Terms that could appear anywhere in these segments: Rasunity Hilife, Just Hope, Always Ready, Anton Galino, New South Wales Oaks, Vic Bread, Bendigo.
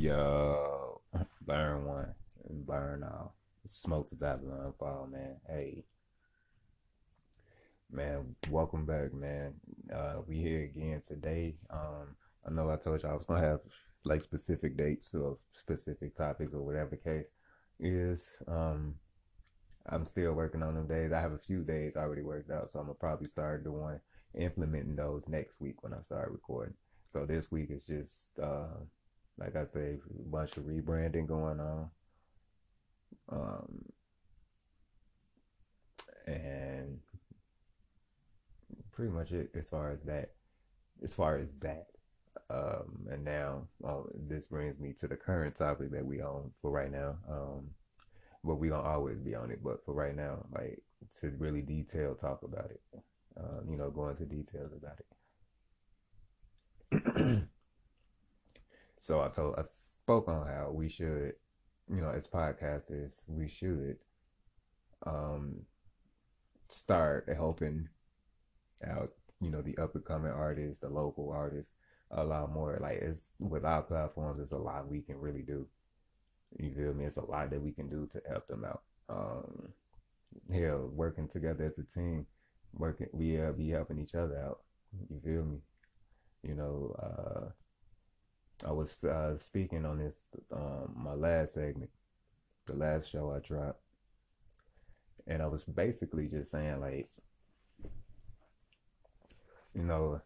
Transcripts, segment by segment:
Yo, burn one and burn all. Smoke to Babylon Fall, man. Hey, man, welcome back, man. We here again today. I know I told y'all I was gonna have like specific dates or specific topics or whatever the case is. I'm still working on them days. I have a few days already worked out, so I'm gonna probably start doing implementing those next week when I start recording. So this week is just like I say, a bunch of rebranding going on. And pretty much it as far as that. And now this brings me to the current topic that we on for right now. But we gonna always be on it, but for right now, like, to really detail talk about it. You know, go into details about it. So I spoke on how we should, you know, as podcasters, we should start helping out, you know, the up and coming artists, the local artists, a lot more. Like, it's with our platforms, there's a lot we can really do. You feel me? It's a lot that we can do to help them out. Hell, working together as a team, we'll be helping each other out. You feel me? You know, I was speaking on this, my last segment, the last show I dropped, and I was basically just saying, like, you know,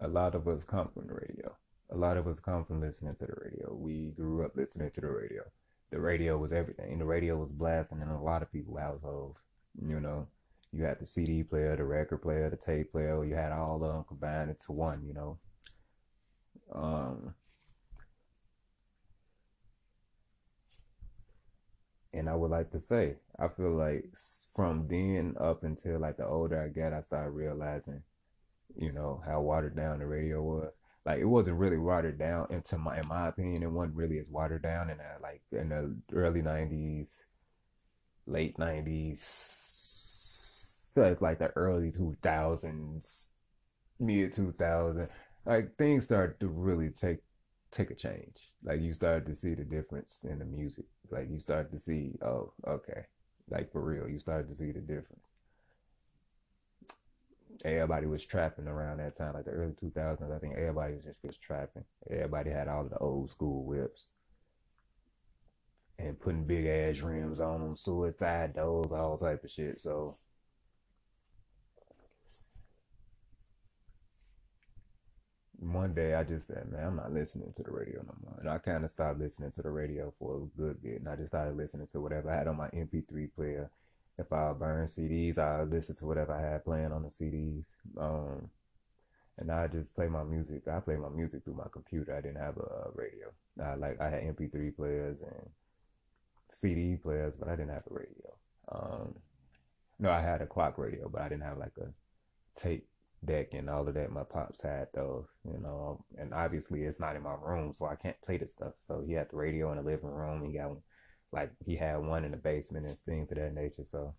a lot of us come from the radio. A lot of us come from listening to the radio. We grew up listening to the radio. The radio was everything. The radio was blasting in a lot of people's households, you know. You had the CD player, the record player, the tape player. You had all of them combined into one, you know. And I would like to say, I feel like from then up until, like, the older I got, I started realizing, you know, how watered down the radio was. Like, it wasn't really watered down. In my opinion, it wasn't really as watered down in the early 90s, late 90s. Like the early 2000s, mid 2000s, like things started to really take a change. Like you started to see the difference in the music. Like you started to see, oh, okay, like for real, you started to see the difference. Everybody was trapping around that time, like the early 2000s. I think everybody was just trapping. Everybody had all of the old school whips and putting big ass rims on them, suicide doors, all type of shit. So one day I just said, man, I'm not listening to the radio no more. And I kind of stopped listening to the radio for a good bit. And I just started listening to whatever I had on my MP3 player. If I burn CDs, I listen to whatever I had playing on the CDs. And I just play my music. I play my music through my computer. I didn't have a radio. I had MP3 players and CD players, but I didn't have a radio. No, I had a clock radio, but I didn't have like a tape deck and all of that. My pops had those, you know, and obviously it's not in my room, so I can't play the stuff. So he had the radio in the living room. He got like he had one in the basement and things of that nature. So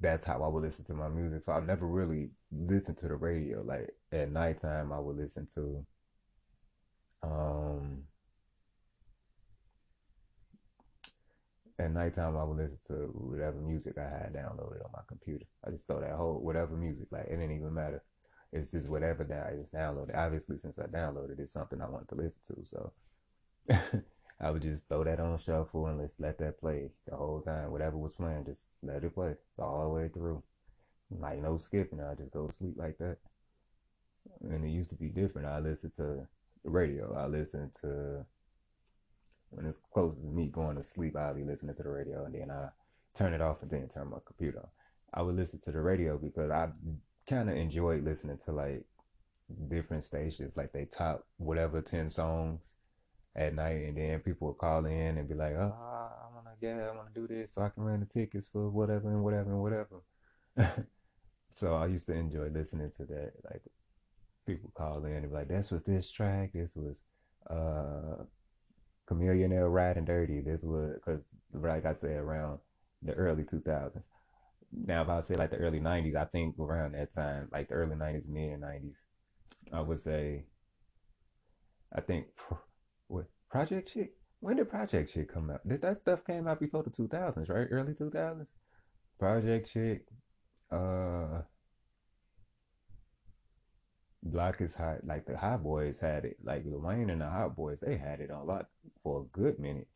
that's how I would listen to my music. So I've never really listened to the radio. Like at nighttime, I would listen to whatever music I had downloaded on my computer. I just throw that whole whatever music, like it didn't even matter. It's just whatever that is downloaded. Obviously, since I downloaded, it's something I wanted to listen to. So I would just throw that on shuffle and just let that play the whole time. Whatever was playing, just let it play all the way through. Like no skipping. I just go to sleep like that. And it used to be different. I listened to the radio. I listened to. When it's close to me going to sleep, I'll be listening to the radio, and then I turn it off and then turn my computer on. I would listen to the radio because I kind of enjoyed listening to, like, different stations. Like, they top whatever 10 songs at night, and then people would call in and be like, oh, I want to do this so I can run the tickets for whatever and whatever and whatever. So I used to enjoy listening to that. Like, people call in and be like, this was this track, this was... Chameleon Air Riding Dirty. This was because, like I said, around the early 2000s, Now, if I say like the early 90s, I think around that time, like the early 90s, mid 90s, I would say, I think, what, Project Chick? When did Project Chick come out? That stuff came out before the 2000s, right? Early 2000s? Project Chick, Block is Hot, like the Hot Boys had it, like Lil Wayne and the Hot Boys, they had it on lock for a good minute.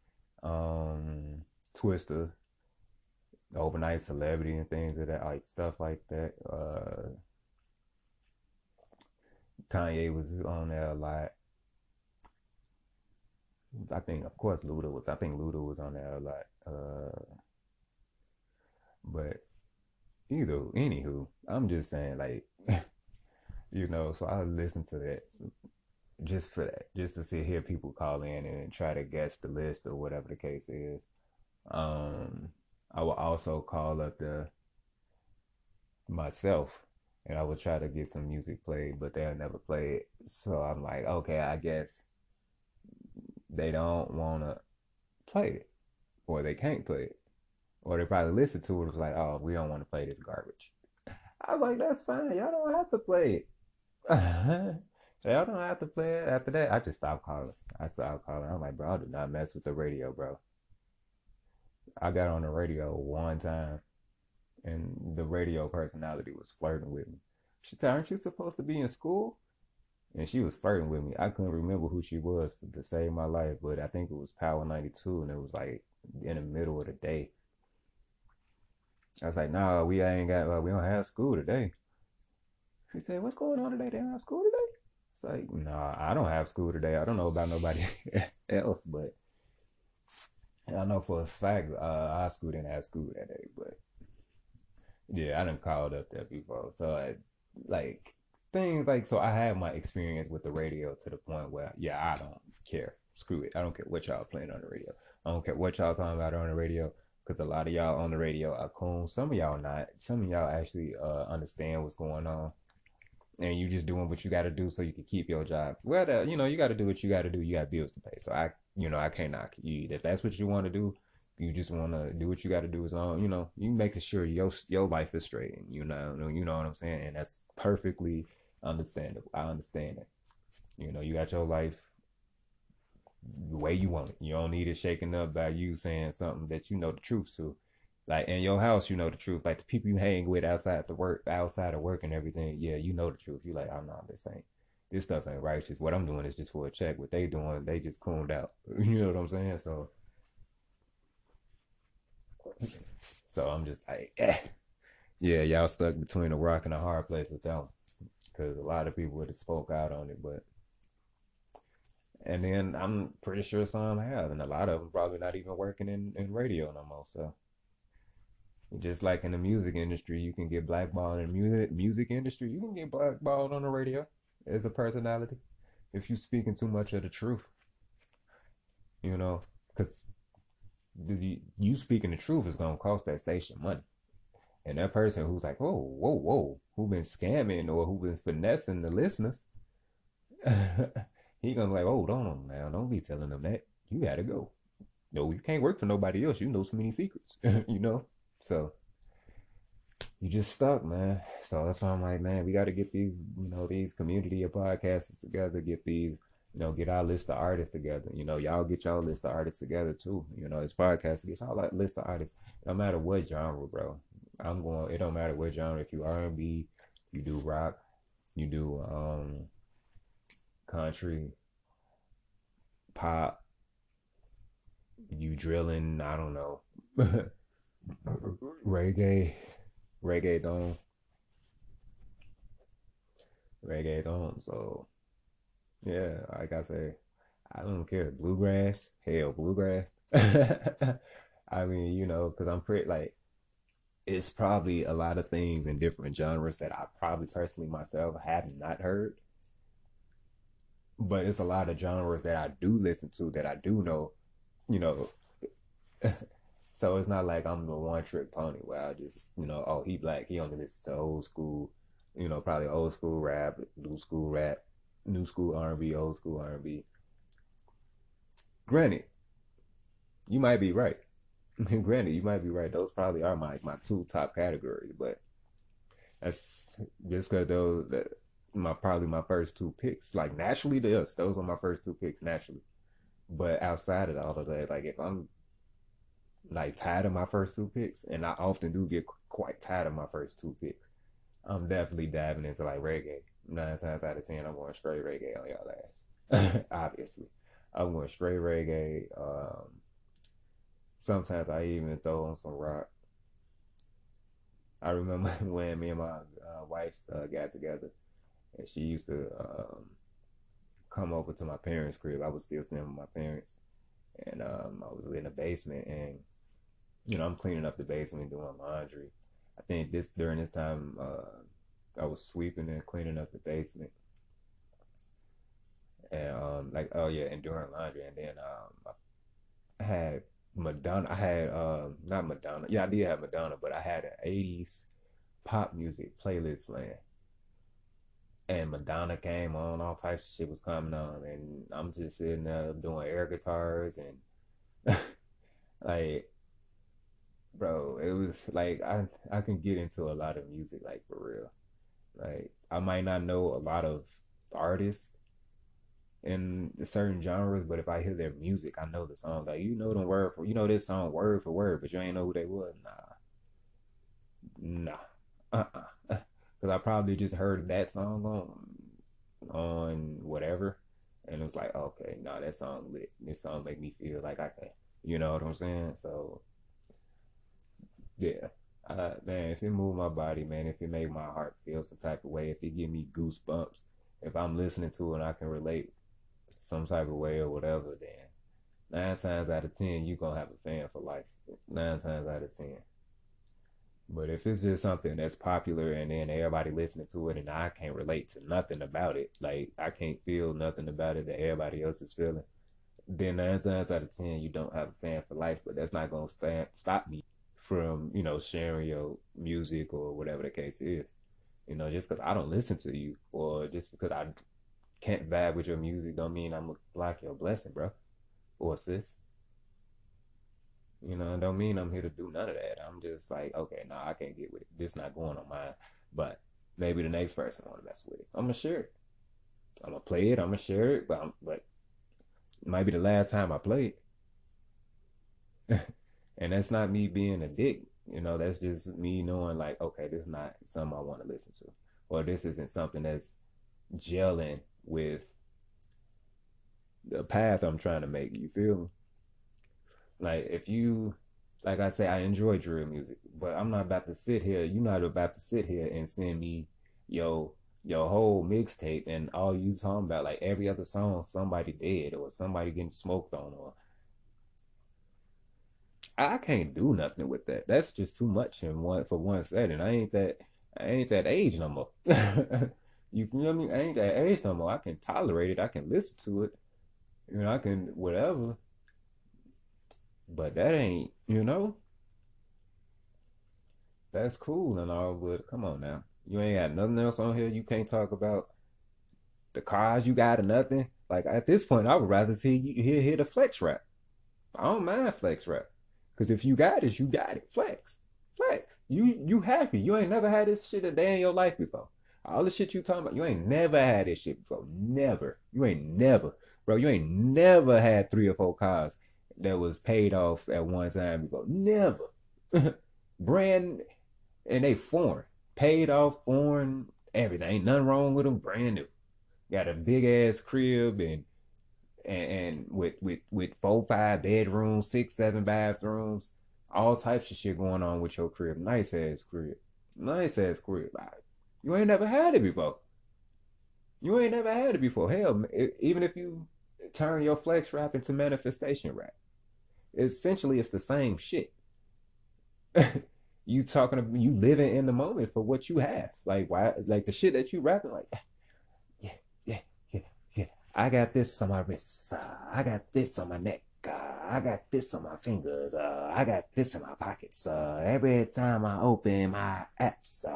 Twista, Overnight Celebrity and things of that, like stuff like that. Kanye was on there a lot. I think, of course, Luda was on there a lot. But anywho, I'm just saying, like, you know, so I listen to that just for that, just to see, hear people call in and try to guess the list or whatever the case is. I will also call up myself and I will try to get some music played, but they'll never play it. So I'm like, okay, I guess they don't want to play it, or they can't play it, or they probably listened to it. It was like, oh, we don't want to play this garbage. I was like, that's fine. Y'all don't have to play it. Y'all don't have to play it. After that, I just stopped calling. I'm like, bro, I do not mess with the radio, bro. I got on the radio one time, and the radio personality was flirting with me. She said, aren't you supposed to be in school? And she was flirting with me. I couldn't remember who she was to save my life, but I think it was Power 92, and it was like in the middle of the day. I was like, nah, we don't have school today. She said, what's going on today? They don't have school today? It's like, nah, I don't have school today. I don't know about nobody else, but I know for a fact our school didn't have school that day. But yeah, I done called up there before. So so I had my experience with the radio to the point where, yeah, I don't care. Screw it. I don't care what y'all playing on the radio. I don't care what y'all talking about on the radio. Because a lot of y'all on the radio are cool. Some of y'all not. Some of y'all actually understand what's going on. And you just doing what you got to do so you can keep your job. Well, you got to do what you got to do. You got bills to pay. So I can't knock you. If that's what you want to do, you just want to do what you got to do. As long, you making sure your life is straight. And you know what I'm saying? And that's perfectly understandable. I understand it. You got your life the way you want it. You don't need it shaken up by you saying something that you know the truth to. Like in your house, you know the truth. Like the people you hang with outside of work and everything, yeah, you know the truth. You like, I'm not the same. This stuff ain't righteous. What I'm doing is just for a check. What they doing, they just cooned out. You know what I'm saying? So I'm just like, yeah, y'all stuck between a rock and a hard place with that one. Because a lot of people would have spoke out on it, but. And then I'm pretty sure some have, and a lot of them probably not even working in radio no more. So just like in the music industry, you can get blackballed in the music industry. You can get blackballed on the radio as a personality if you're speaking too much of the truth. Because you speaking the truth is gonna cost that station money. And that person who's like, oh, whoa, who been scamming or who been finessing the listeners. He gonna be like, oh, don't now, don't be telling them that. You gotta go. No, you can't work for nobody else. You know so many secrets. So you just stuck, man. So that's why I'm like, man, we gotta get these, these community of podcasters together. Get these, get our list of artists together. Y'all get y'all list of artists together too. It's podcasting. Get y'all list of artists. No matter what genre, bro. It don't matter what genre. If you R&B, you do rock, you do country, pop, you drilling, I don't know, reggaeton. So yeah, like I say, I don't care. Bluegrass. I mean, because I'm pretty, like, it's probably a lot of things in different genres that I probably personally myself have not heard. But it's a lot of genres that I do listen to that I do know, So it's not like I'm the one trick pony where I just, oh, he black, he only listens to old school, probably old school rap, new school rap, new school R&B, old school R&B. Granted, you might be right. Granted, you might be right. Those probably are my two top categories, but that's just because those that my first two picks. Like naturally to us, those were my first two picks naturally. But outside of all of that, like if I'm like tired of my first two picks, and I often do get quite tired of my first two picks, I'm definitely diving into like reggae. 9 times out of 10, I'm going straight reggae on y'all ass. Obviously, I'm going straight reggae. Sometimes I even throw on some rock. I remember when me and my wife got together, and she used to come over to my parents' crib. I was still staying with my parents, and I was in the basement, and you know I'm cleaning up the basement, doing laundry. I think during this time, I was sweeping and cleaning up the basement, and and doing laundry, and then I did have Madonna, but I had an 80s pop music playlist playing. And Madonna came on, all types of shit was coming on, and I'm just sitting there doing air guitars and like, bro, it was like I can get into a lot of music, like for real. Like I might not know a lot of artists in certain genres, but if I hear their music, I know the song. Like this song word for word, but you ain't know who they was. Nah, because I probably just heard that song on whatever, and it was like, okay, nah, that song lit. This song make me feel like I can. You know what I'm saying? So yeah, man, if it move my body, man, if it make my heart feel some type of way, if it give me goosebumps, if I'm listening to it and I can relate some type of way or whatever, then 9 times out of 10, you're going to have a fan for life. 9 times out of 10. But if it's just something that's popular and then everybody listening to it and I can't relate to nothing about it, like I can't feel nothing about it that everybody else is feeling, then 9 times out of 10, you don't have a fan for life. But that's not going to stop me from, you know, sharing your music or whatever the case is. You know, just because I don't listen to you or just because I can't vibe with your music don't mean I'm going to block your blessing, bro, or sis. You know, it don't mean I'm here to do none of that. I'm just like, okay, I can't get with it. This not going on mine, but maybe the next person want to mess with it. I'm going to share it. I'm going to play it. I'm going to share it, but it might be the last time I play it. And that's not me being a dick. You know, that's just me knowing like, okay, this is not something I want to listen to, or this isn't something that's gelling with the path I'm trying to make. You feel me? Like if you, like I say, I enjoy drill music, but I'm not about to sit here. You're not about to sit here and send me your whole mixtape and all you talking about like every other song somebody dead or somebody getting smoked on, or I can't do nothing with that. That's just too much for one setting. I ain't that age no more. You feel me? I ain't that age no more. I can tolerate it. I can listen to it. You know, I can whatever. But that ain't, you know. That's cool and all, but come on now. You ain't got nothing else on here. You can't talk about the cars you got or nothing. Like at this point, I would rather see you hear the flex rap. I don't mind flex rap. Because if you got it, you got it. Flex. You happy. You ain't never had this shit a day in your life before. All the shit you talking about, you ain't never had this shit before. Never. You ain't never. Bro, you ain't never had 3 or 4 cars that was paid off at one time before. Never. Brand, and they foreign. Paid off, foreign, everything. Ain't nothing wrong with them. Brand new. Got a big-ass crib and with 4-5 bedrooms, 6-7 bathrooms, all types of shit going on with your crib. Nice ass crib. You ain't never had it before. Hell, even if you turn your flex rap into manifestation rap, essentially it's the same shit. You living in the moment for what you have. Like why? Like the shit that you rapping, like. I got this on my wrist. I got this on my neck. I got this on my fingers. I got this in my pockets. Every time I open my apps,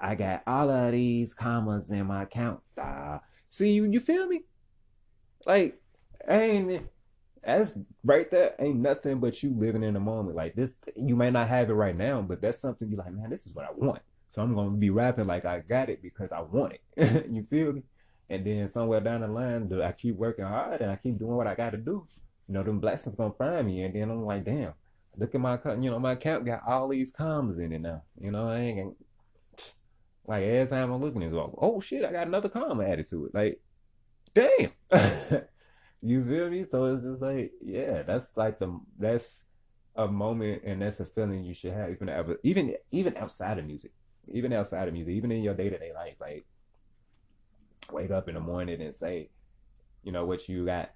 I got all of these commas in my account. See, you feel me? Like, That's right there ain't nothing but you living in the moment. Like this, you may not have it right now, but that's something you're like, man, this is what I want. So I'm going to be rapping like I got it because I want it. You feel me? And then somewhere down the line, I keep working hard and I keep doing what I got to do. You know, them blessings going to find me. And then I'm like, damn, look at my, you know, my account got all these commas in it now. You know, I ain't like every time I'm looking at it, like, oh shit, I got another comma added to it. Like, damn. You feel me? So it's just like, yeah, that's like that's a moment and that's a feeling you should have even outside of music. Even outside of music, even in your day-to-day life, like wake up in the morning and say, you know, what you got.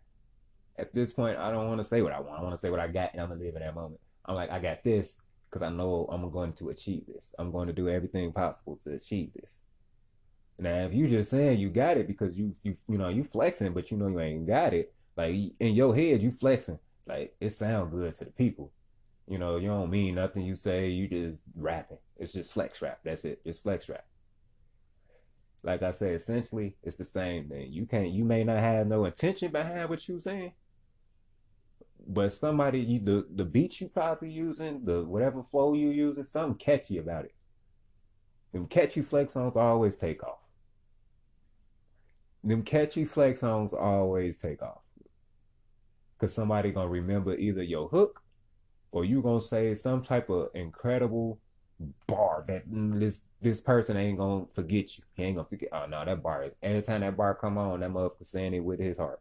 At this point, I don't want to say what I want. I want to say what I got, and I'm going to live in that moment. I'm like, I got this because I know I'm going to achieve this. I'm going to do everything possible to achieve this. Now, if you just saying you got it because you know, you flexing, but you know you ain't got it. Like, in your head, you flexing. Like, it sounds good to the people. You know, you don't mean nothing you say. You just rapping. It's just flex rap. That's it. It's flex rap. Like I said, essentially, it's the same thing. You may not have no intention behind what you saying, but somebody, the beat you probably using, the whatever flow you using, something catchy about it. Them catchy flex songs always take off. Because somebody going to remember either your hook or you going to say some type of incredible bar that this person ain't going to forget you. He ain't going to forget. Oh, no, that bar is. Every time that bar come on, that motherfucker saying it with his heart.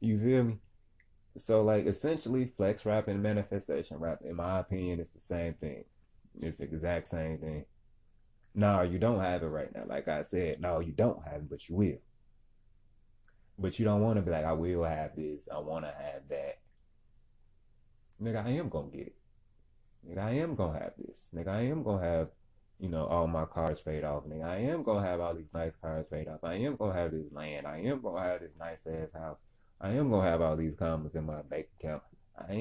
You feel me? So, like, essentially, flex rap and manifestation rap, in my opinion, it's the same thing. It's the exact same thing. No, you don't have it right now. Like I said, no, you don't have it, but you will. But you don't want to be like, I will have this. I want to have that. Nigga, I am going to get it. Nigga, I am going to have this. Nigga, I am going to have, you know, all my cars paid off. Nigga, I am going to have all these nice cars paid off. I am going to have this land. I am going to have this nice ass house. I am going to have all these commas in my bank account. I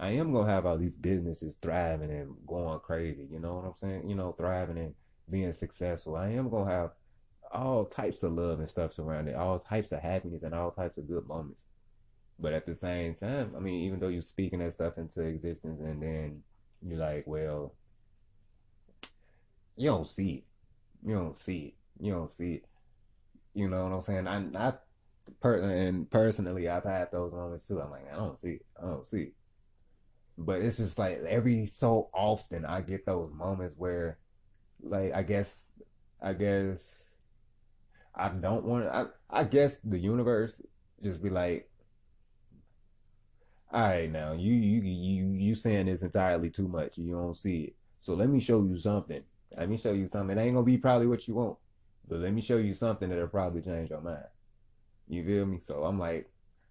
am going to have all these businesses thriving and going crazy. You know what I'm saying? You know, thriving and being successful. I am going to have all types of love and stuff surrounding it, all types of happiness and all types of good moments. But at the same time, I mean, even though you're speaking that stuff into existence and then you're like, well, you don't see it. You know what I'm saying? Personally, I've had those moments too. I'm like, I don't see it. But it's just like every so often I get those moments where, like, I guess I don't want to, I guess the universe just be like, all right, now you saying this entirely too much. You don't see it. So let me show you something. It ain't gonna be probably what you want, but let me show you something that'll probably change your mind. You feel me? So I'm like,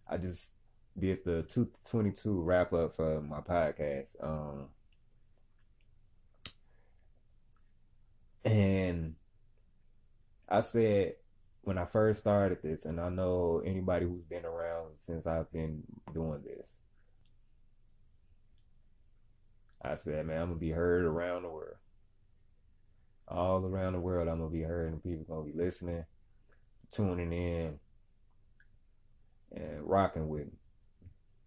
I just did the 222 wrap up for my podcast. And I said, when I first started this, and I know anybody who's been around since I've been doing this, I said, man, I'm going to be heard around the world. All around the world, I'm going to be heard, and people going to be listening, tuning in, and rocking with me.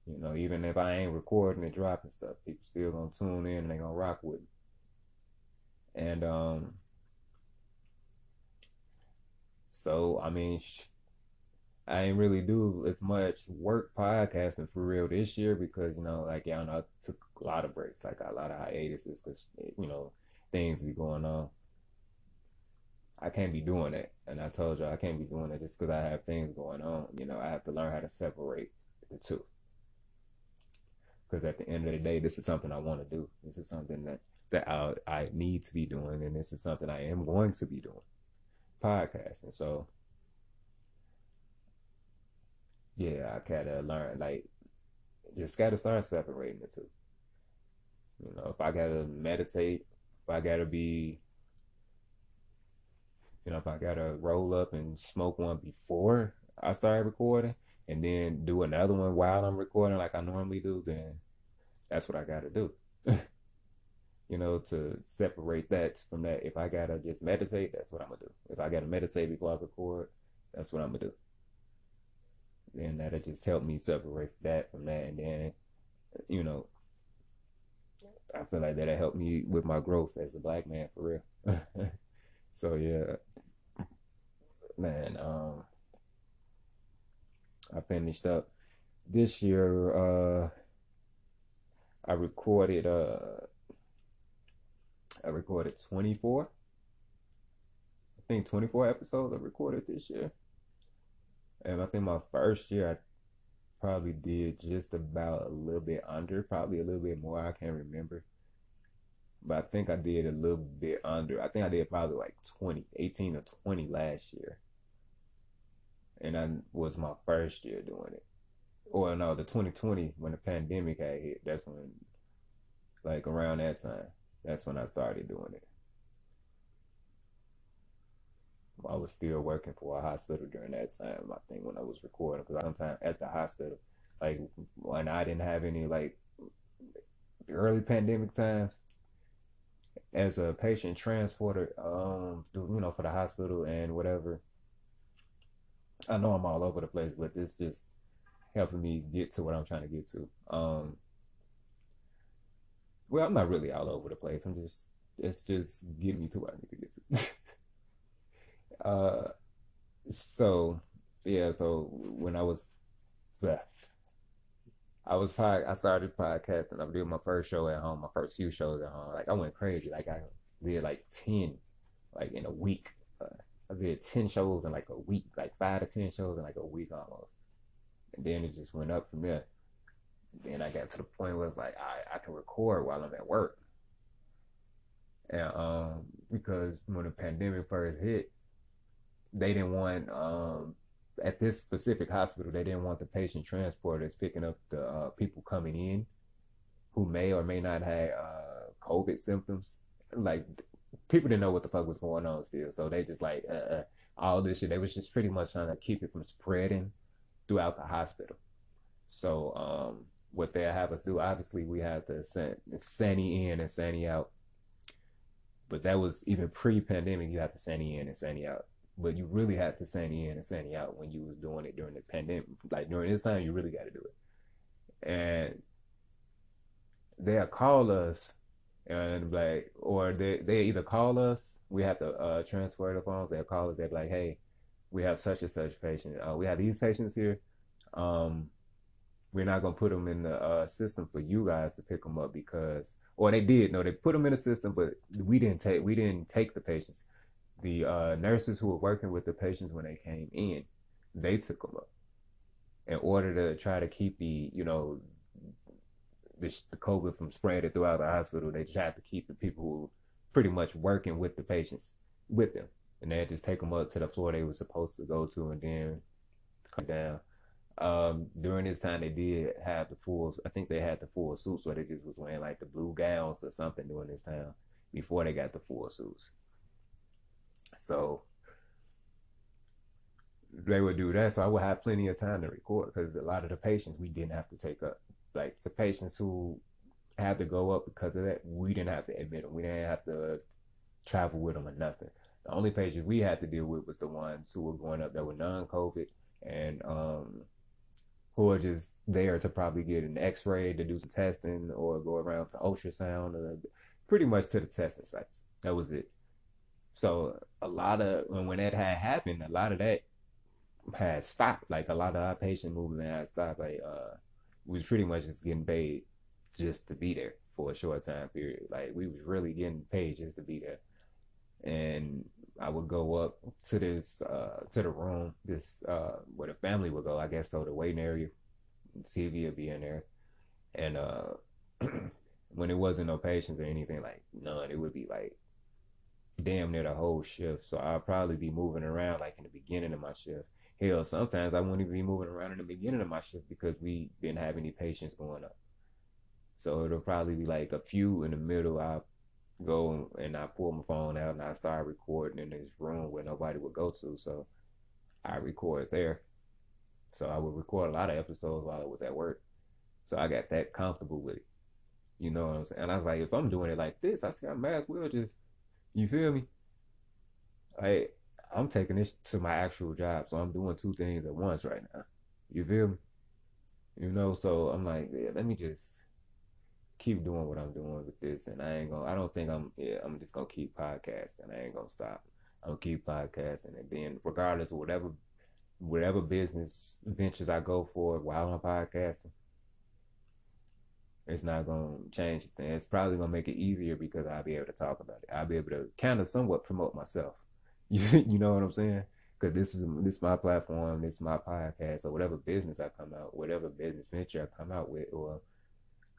You know, even if I ain't recording and dropping stuff, people still going to tune in and they going to rock with me. And, so, I mean, I ain't really do as much work podcasting for real this year because, you know, like, y'all know, I took a lot of breaks, like a lot of hiatuses because, you know, things be going on. I can't be doing that. And I told y'all I can't be doing that just because I have things going on. You know, I have to learn how to separate the two. Because at the end of the day, this is something I want to do. This is something that I need to be doing. And this is something I am going to be doing. Podcasting. So, yeah, I gotta learn, like, just gotta start separating the two. You know, if I gotta meditate, if I gotta be, you know, if I gotta roll up and smoke one before I start recording and then do another one while I'm recording like I normally do, then that's what I gotta do. You know, to separate that from that. If I gotta just meditate, that's what I'm gonna do. If I gotta meditate before I record, that's what I'm gonna do. and that'll just help me separate that from that. And then, you know, I feel like that'll help me with my growth as a black man, for real. So yeah, man, I finished up this year. I recorded 24. I think 24 episodes I recorded this year. And I think my first year I probably did just about a little bit under, probably a little bit more. I can't remember. But I think I did a little bit under. I think I did probably like 18 or 20 last year. And I was my first year doing it. Or no, the 2020, when the pandemic had hit, that's when, like around that time, that's when I started doing it. I was still working for a hospital during that time, I think, when I was recording. Because sometimes at the hospital, like when I didn't have any, like the early pandemic times, as a patient transporter, you know, for the hospital and whatever. I know I'm all over the place, but this just helping me get to what I'm trying to get to. Well, I'm not really all over the place. It's just getting me to what I need to get to. So when I started podcasting. I did my first show at home, my first few shows at home. Like I went crazy. Like I did like 10, like in a week. I did 10 shows in like a week, like 5 to 10 shows in like a week almost. And then it just went up from there. Then I got to the point where it's like, I can record while I'm at work. And because when the pandemic first hit, they didn't want, at this specific hospital, they didn't want the patient transporters picking up the people coming in who may or may not have COVID symptoms. Like, people didn't know what the fuck was going on still. So they just like, all this shit, they was just pretty much trying to keep it from spreading throughout the hospital. So what they have us do, obviously we have to send Sanny in and Sanny out. But that was even pre-pandemic, you have to Sanny in and Sanny out. But you really have to Sanny in and Sanny out when you was doing it during the pandemic. Like during this time, you really got to do it. And they'll call us and like, or they either call us, we have to transfer the phones. They'll call us, they're like, hey, we have such and such patient. We have these patients here. We're not going to put them in the system for you guys to pick them up because, or they did, no, they put them in the system, but we didn't take the patients. The nurses who were working with the patients when they came in, they took them up in order to try to keep the COVID from spreading throughout the hospital. They tried to keep the people who were pretty much working with the patients with them. And they just take them up to the floor they were supposed to go to and then come down. During this time, they did have the full suits, or they just was wearing like the blue gowns or something during this time before they got the full suits. So they would do that. So I would have plenty of time to record because a lot of the patients we didn't have to take up. Like the patients who had to go up because of that, we didn't have to admit them. We didn't have to travel with them or nothing. The only patients we had to deal with was the ones who were going up that were non-COVID and who were just there to probably get an x-ray to do some testing or go around to ultrasound, or pretty much to the testing sites. That was it. So when that had happened, a lot of that had stopped. Like a lot of our patient movement had stopped. Like we was pretty much just getting paid just to be there for a short time period. Like we was really getting paid just to be there. And I would go up to this, to the room, this, where the family would go, I guess. So the waiting area, CV would be in there. And, when it wasn't no patients or anything, like none, it would be like damn near the whole shift. So I'd probably be moving around like in the beginning of my shift. Hell, sometimes I wouldn't even be moving around in the beginning of my shift because we didn't have any patients going up. So it'll probably be like a few in the middle. I'll go and I pull my phone out and I start recording in this room where nobody would go to, so I record there. So I would record a lot of episodes while I was at work, so I got that comfortable with it, you know what I'm saying? And I was like, if I'm doing it like this, I might as well just, you feel me, like I'm taking this to my actual job, so I'm doing two things at once right now, You feel me? You know, so I'm like, yeah, let me just keep doing what I'm doing with this, and I'm just gonna keep podcasting. I ain't gonna stop. I'm gonna keep podcasting, and then regardless of whatever business ventures I go for while I'm podcasting, it's not gonna change things. It's probably gonna make it easier because I'll be able to talk about it. I'll be able to kind of somewhat promote myself. You know what I'm saying? Because this is my platform, this is my podcast, or whatever business I come out, whatever business venture I come out with, or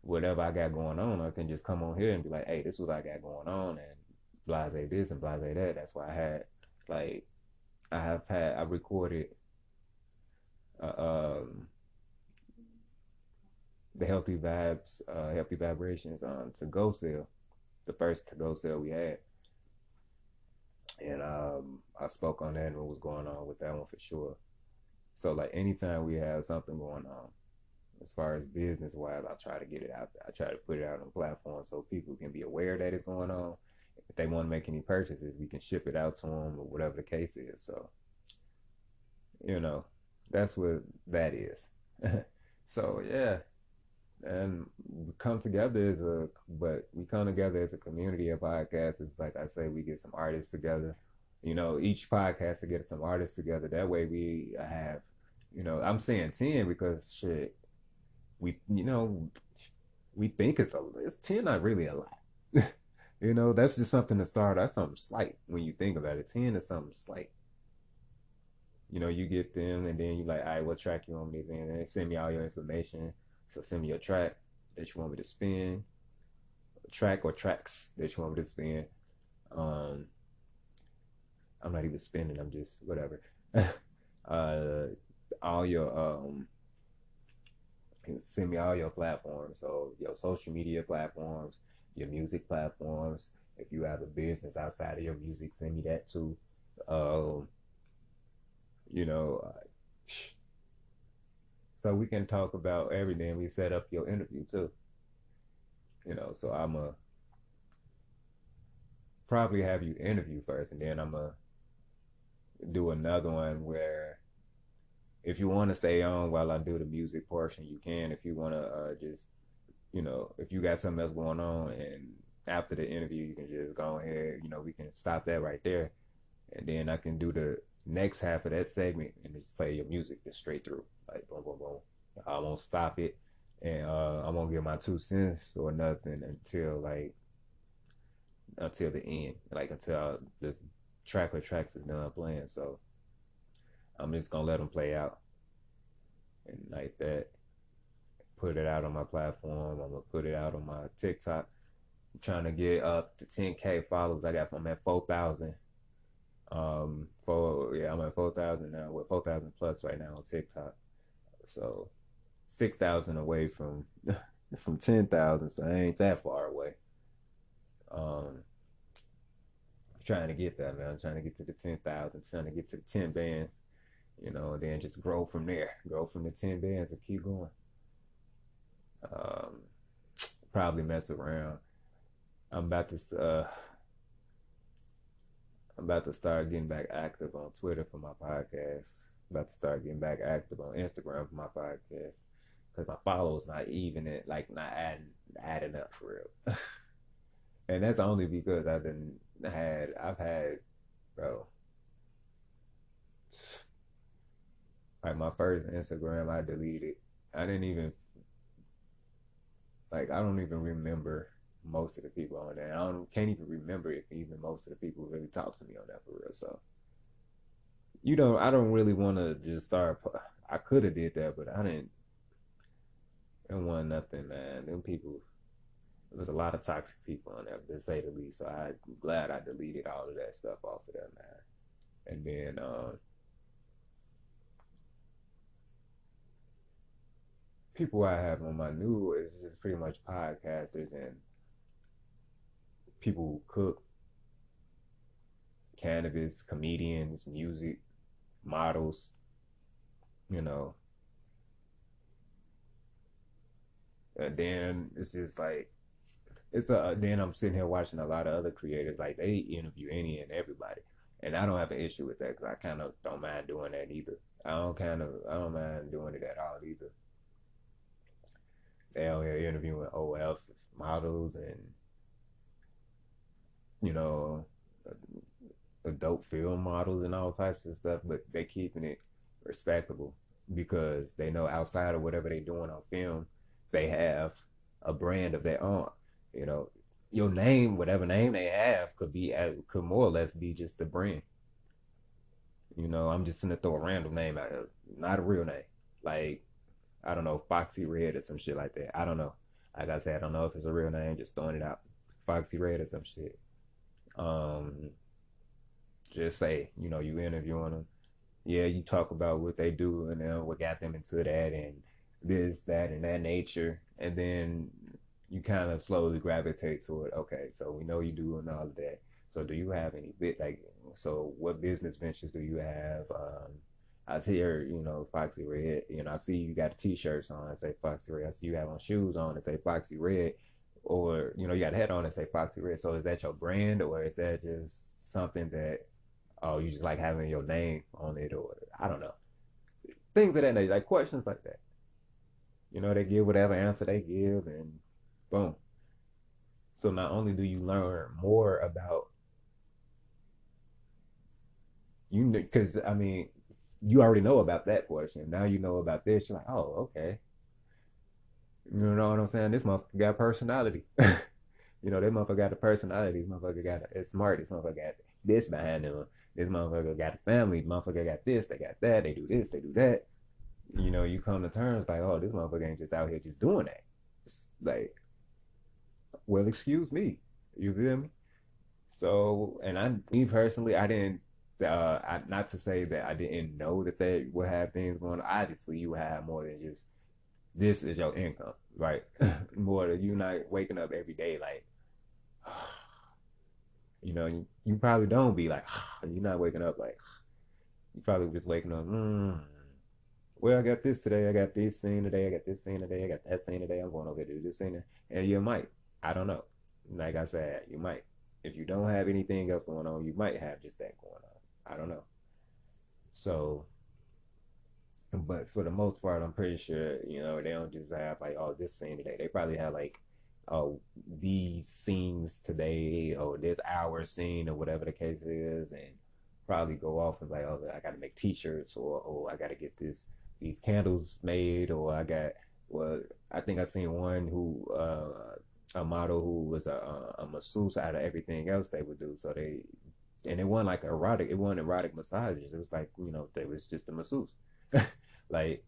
whatever I got going on, I can just come on here and be like, hey, this is what I got going on, and blase this and blase that. That's why I recorded the Healthy Vibes, Healthy Vibrations on to-go sale, the first to-go sale we had. And I spoke on that and what was going on with that one for sure. So like anytime we have something going on, as far as business wise, I try to get it out. I try to put it out on the platform so people can be aware that it's going on. If they want to make any purchases, we can ship it out to them or whatever the case is. So, you know, that's what that is. So, yeah. And we come together as a community of podcasters. Like I say, we get some artists together. You know, each podcaster gets some artists together. That way we have, you know, I'm saying 10 because shit. We think it's 10, not really a lot. You know, that's just something to start. That's something slight when you think about it. 10 is something slight. You know, you get them and then you like, all right, what track you want me to be in? And they send me all your information. So send me your track that you want me to spin. Track or tracks that you want me to spin. I'm not even spinning. I'm just whatever. All your... can send me all your platforms, so your social media platforms, your music platforms. If you have a business outside of your music, send me that too. You know, so we can talk about everything. We set up your interview too. You know, so I'm a probably have you interview first, and then I'm gonna do another one where. If you want to stay on while I do the music portion, you can. If you want to just, you know, if you got something else going on and after the interview, you can just go ahead, you know, we can stop that right there. And then I can do the next half of that segment and just play your music just straight through. Like, boom, boom, boom. I won't stop it. And I won't give my 2 cents or nothing until the end. Like, until the track or tracks is done playing, so. I'm just going to let them play out and like that, put it out on my platform. I'm going to put it out on my TikTok. I'm trying to get up to 10K followers. I'm at 4,000. I'm at 4,000 now. We're 4,000 plus right now on TikTok. So 6,000 away from 10,000. So I ain't that far away. I'm trying to get that, man. I'm trying to get to the 10,000, trying to get to the 10 bands. You know, then just grow from there. Grow from the 10 bands and keep going. Probably mess around. I'm about to start getting back active on Twitter for my podcast. I'm about to start getting back active on Instagram for my podcast. Because my followers not adding up for real. And that's only because Like my first Instagram, I deleted it. I don't even remember most of the people on there. Can't even remember if even most of the people really talk to me on that for real. So, you know, I don't really want to just start. I could have did that, but I didn't. It wasn't nothing, man. Them people, there's a lot of toxic people on there, to say the least. So I'm glad I deleted all of that stuff off of that, man. And then, people I have on my new is just pretty much podcasters and people who cook, cannabis, comedians, music, models, you know. And then it's just like, then I'm sitting here watching a lot of other creators, like they interview any and everybody. And I don't have an issue with that because I kind of don't mind doing that either. I don't mind doing it at all either. They out here interviewing OF models and, you know, adult film models and all types of stuff, but they keeping it respectable because they know outside of whatever they're doing on film, they have a brand of their own. You know, your name, whatever name they have, could more or less be just the brand. You know, I'm just gonna throw a random name out here, not a real name. Like, I don't know, Foxy Red or some shit like that. I don't know. Like I said, I don't know if it's a real name, just throwing it out. Foxy Red or some shit. Just say, you know, you interviewing them. Yeah, you talk about what they do and what got them into that and this, that, and that nature. And then you kind of slowly gravitate toward, okay, so we know you're doing all of that. So do you have any bit, like, so what business ventures do you have? I see her, you know, Foxy Red. You know, I see you got t-shirts on and say Foxy Red. I see you have on shoes on and say Foxy Red. Or, you know, you got a hat on and say Foxy Red. So is that your brand, or is that just something that, oh, you just like having your name on it, or I don't know. Things of that nature, like questions like that. You know, they give whatever answer they give and boom. So not only do you learn more about, you know, because, I mean, you already know about that portion. Now you know about this. You're like, oh, okay. You know what I'm saying? This motherfucker got personality. You know, that motherfucker got a personality. This motherfucker got it's smart. This motherfucker got this behind them. This motherfucker got a family. This motherfucker got this. They got that. They do this. They do that. You know, you come to terms like, oh, this motherfucker ain't just out here just doing that. It's like, well, excuse me. You feel me? So, and me personally, I didn't. Not to say that I didn't know that they would have things going on. Obviously, you have more than just this is your income, right? More than you not waking up every day like, you know, you probably don't be like, you're not waking up like, you probably just waking up, well, I got this today, I got this scene today, I got this scene today, I got that scene today, I'm going over to do this scene today. And you might, I don't know. Like I said, you might. If you don't have anything else going on, you might have just that going on. I don't know. So, but for the most part, I'm pretty sure, you know, they don't just have like, oh, this scene today. They probably have like, oh, these scenes today, or this hour scene, or whatever the case is, and probably go off and like, oh, I got to make t-shirts, or oh, I got to get these candles made, or I got, well, I think I seen one who, a model who was a masseuse out of everything else they would do. So they, and it wasn't like erotic, it wasn't erotic massages. It was like, you know, they was just a masseuse. Like,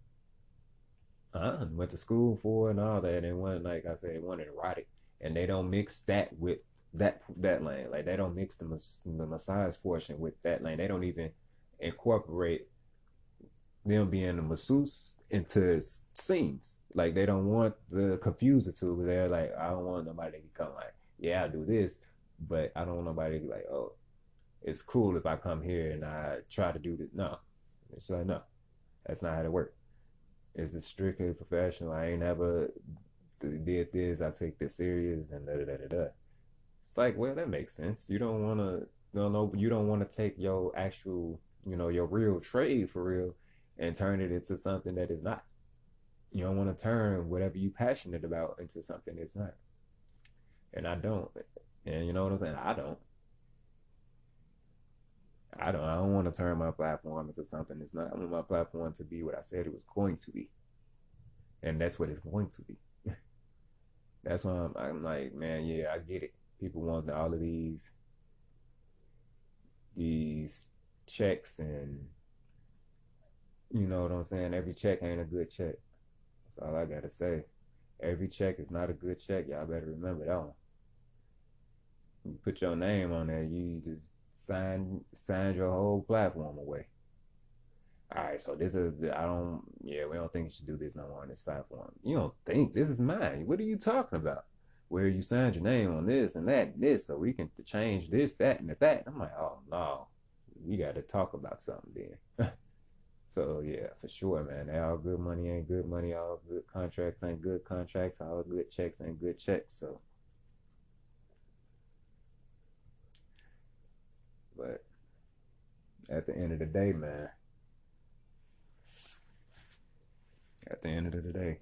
went to school for and all that. And it wasn't, like I said, it wasn't erotic. And they don't mix that with that lane. Like, they don't mix the massage portion with that lane. They don't even incorporate them being a masseuse into scenes. Like, they don't want the confuse the two. They're like, I don't want nobody to become like, yeah, I do this, but I don't want nobody to be like, oh, it's cool if I come here and I try to do this. No. It's like, no, that's not how it works. It's strictly professional. I ain't ever did this. I take this serious and da-da-da-da-da. It's like, well, that makes sense. You don't want to, no, you don't want to take your actual, you know, your real trade for real and turn it into something that is not. You don't want to turn whatever you're passionate about into something it's not. And I don't. And you know what I'm saying? I don't want to turn my platform into something it's not. I want my platform to be what I said it was going to be. And that's what it's going to be. That's why I'm like, man, yeah, I get it. People want all of these checks and, you know what I'm saying? Every check ain't a good check. That's all I gotta say. Every check is not a good check. Y'all better remember that one. You put your name on there, you just signed your whole platform away. All right, so this is we don't think you should do this no more on this platform. You don't think this is mine? What are you talking about? Where you signed your name on this and that and this, so we can change this, that, and that. I'm like, oh no, we gotta talk about something then. So, yeah, for sure, man. They all good money ain't good money. All good contracts ain't good contracts. All good checks ain't good checks. So, but at the end of the day, man, at the end of the day.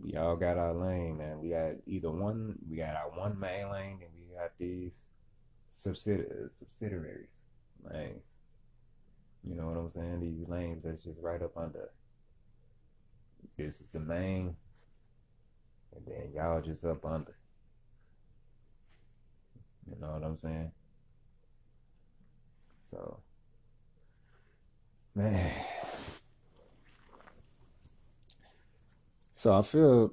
We all got our lane, man. We got our one main lane, and we got these subsidiaries lanes. You know what I'm saying? These lanes that's just right up under. This is the main, and then y'all just up under. You know what I'm saying? So, man. So I feel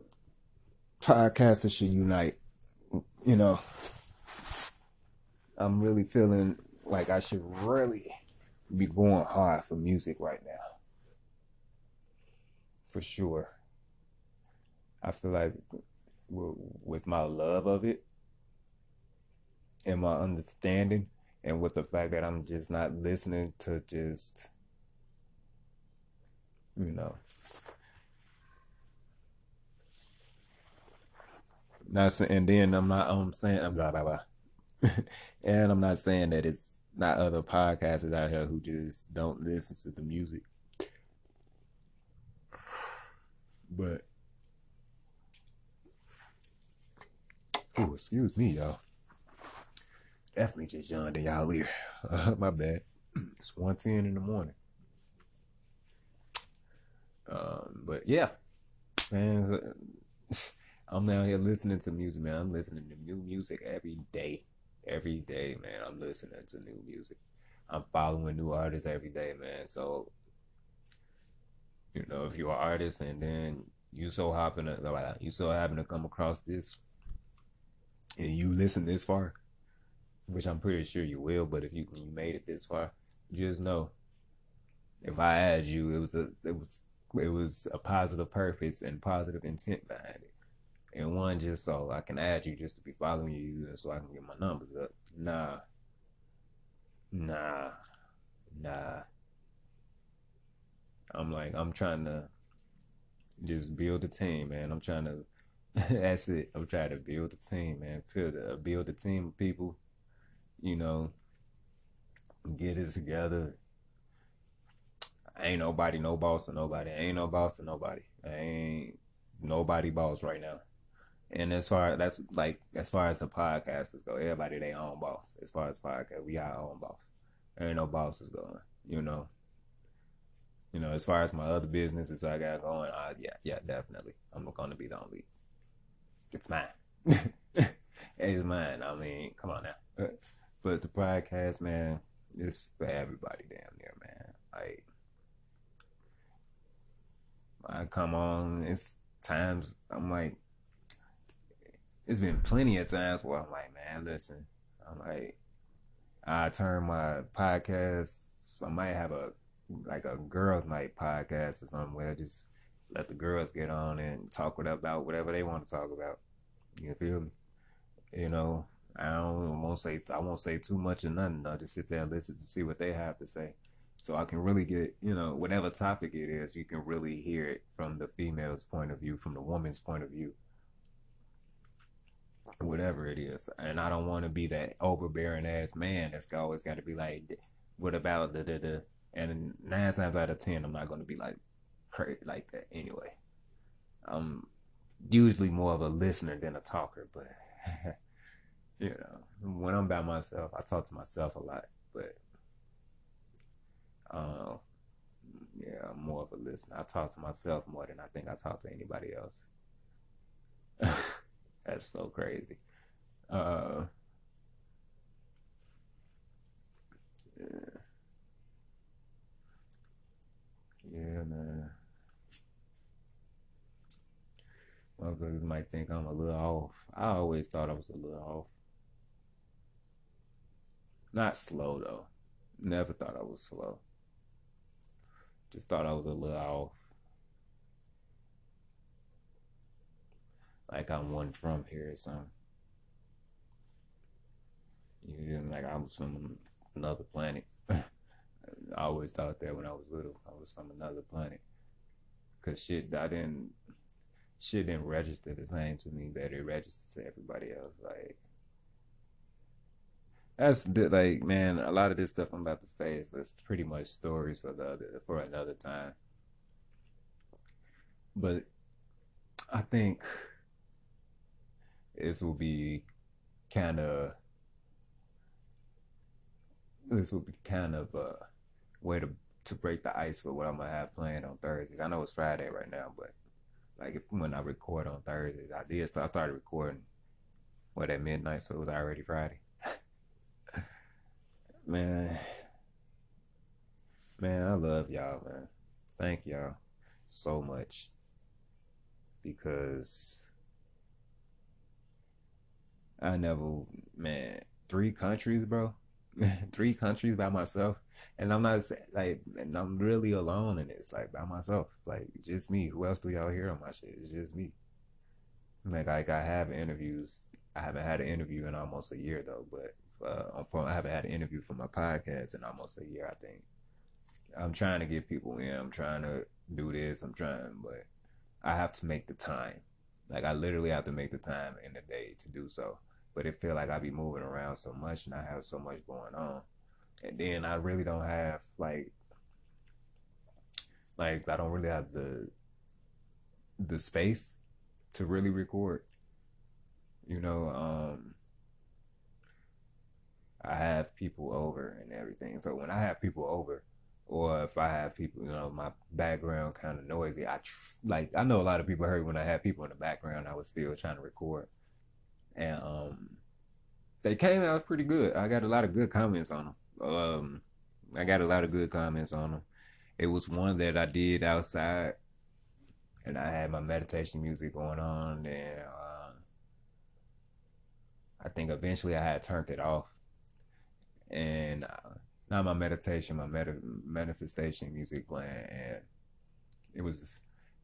podcasters should unite. You know, I'm really feeling like I should really be going hard for music right now. For sure. I feel like with my love of it and my understanding, and with the fact that I'm just not listening to just, you know, not saying, and then I'm not saying I'm blah blah blah, and I'm not saying that it's not other podcasters out here who just don't listen to the music, but oh, excuse me, y'all. Definitely just yawned in y'all ear. My bad. It's 1:10 in the morning. But yeah, man, I'm down here listening to music, man. I'm listening to new music every day. Every day, man. I'm listening to new music. I'm following new artists every day, man. So, you know, if you're an artist and then you so happen to come across this and you listen this far, which I'm pretty sure you will, but if you made it this far, just know, if I add you, it was a positive purpose and positive intent behind it. And one, just so I can add you just to be following you so I can get my numbers up. Nah. I'm trying to just build a team, man. I'm trying to, that's it. I'm trying to build a team, man. Build a team of people. You know, get it together. Ain't nobody no boss to nobody. Ain't nobody boss right now. And as far as the podcasters go, everybody they own boss. As far as podcast, we our own boss. Ain't no bosses going. You know. As far as my other businesses I got going, yeah, definitely. I'm not gonna be the only. It's mine. It's mine. I mean, come on now. But the podcast, man, it's for everybody damn near, man. Like, I come on, it's times, I'm like, it's been plenty of times where I'm like, man, listen, I turn my podcast, I might have a girls' night podcast or something where I just let the girls get on and talk about whatever they want to talk about. You feel me? You know, I won't say too much or nothing. I'll just sit there and listen to see what they have to say. So I can really get, you know, whatever topic it is, you can really hear it from the female's point of view, from the woman's point of view, whatever it is. And I don't want to be that overbearing ass man that's always got to be like, what about the. And 9 times out of 10, I'm not going to be like crazy like that anyway. I'm usually more of a listener than a talker, but you know, when I'm by myself, I talk to myself a lot, but yeah, I'm more of a listener. I talk to myself more than I think I talk to anybody else. That's so crazy. Yeah, man. Motherfuckers might think I'm a little off. I always thought I was a little off. Not slow, though. Never thought I was slow. Just thought I was a little off. Like I wasn't from here or something. You know, like I was from another planet. I always thought that when I was little. I was from another planet. Because shit didn't register the same to me that it registered to everybody else. Like, that's like, man, a lot of this stuff I'm about to say is just pretty much stories for another time. But I think this will be kind of a way to break the ice with what I'm gonna have planned on Thursdays. I know it's Friday right now, but like when I record on Thursdays, I started recording at midnight, so it was already Friday. Man, I love y'all, man. Thank y'all so much, because I never, man, 3 countries, bro. 3 countries by myself, and I'm not like, and I'm really alone in this, like by myself, like just me. Who else do y'all hear on my shit? It's just me. Like I have interviews. I haven't had an interview in almost a year though, but I haven't had an interview for my podcast in almost a year. I think I'm trying to get people in. I'm trying to do this. I'm trying, but I have to make the time. Like I literally have to make the time in the day to do so. But it feel like I be moving around so much, and I have so much going on, and then I really don't have like I don't really have the space to really record. You know, I have people over and everything. So when I have people over, or if I have people, you know, my background kind of noisy. I know a lot of people heard when I had people in the background, I was still trying to record. And they came out pretty good. I got a lot of good comments on them. It was one that I did outside, and I had my meditation music going on, and I think eventually I had turned it off. And not my meditation, my manifestation music playing, and it was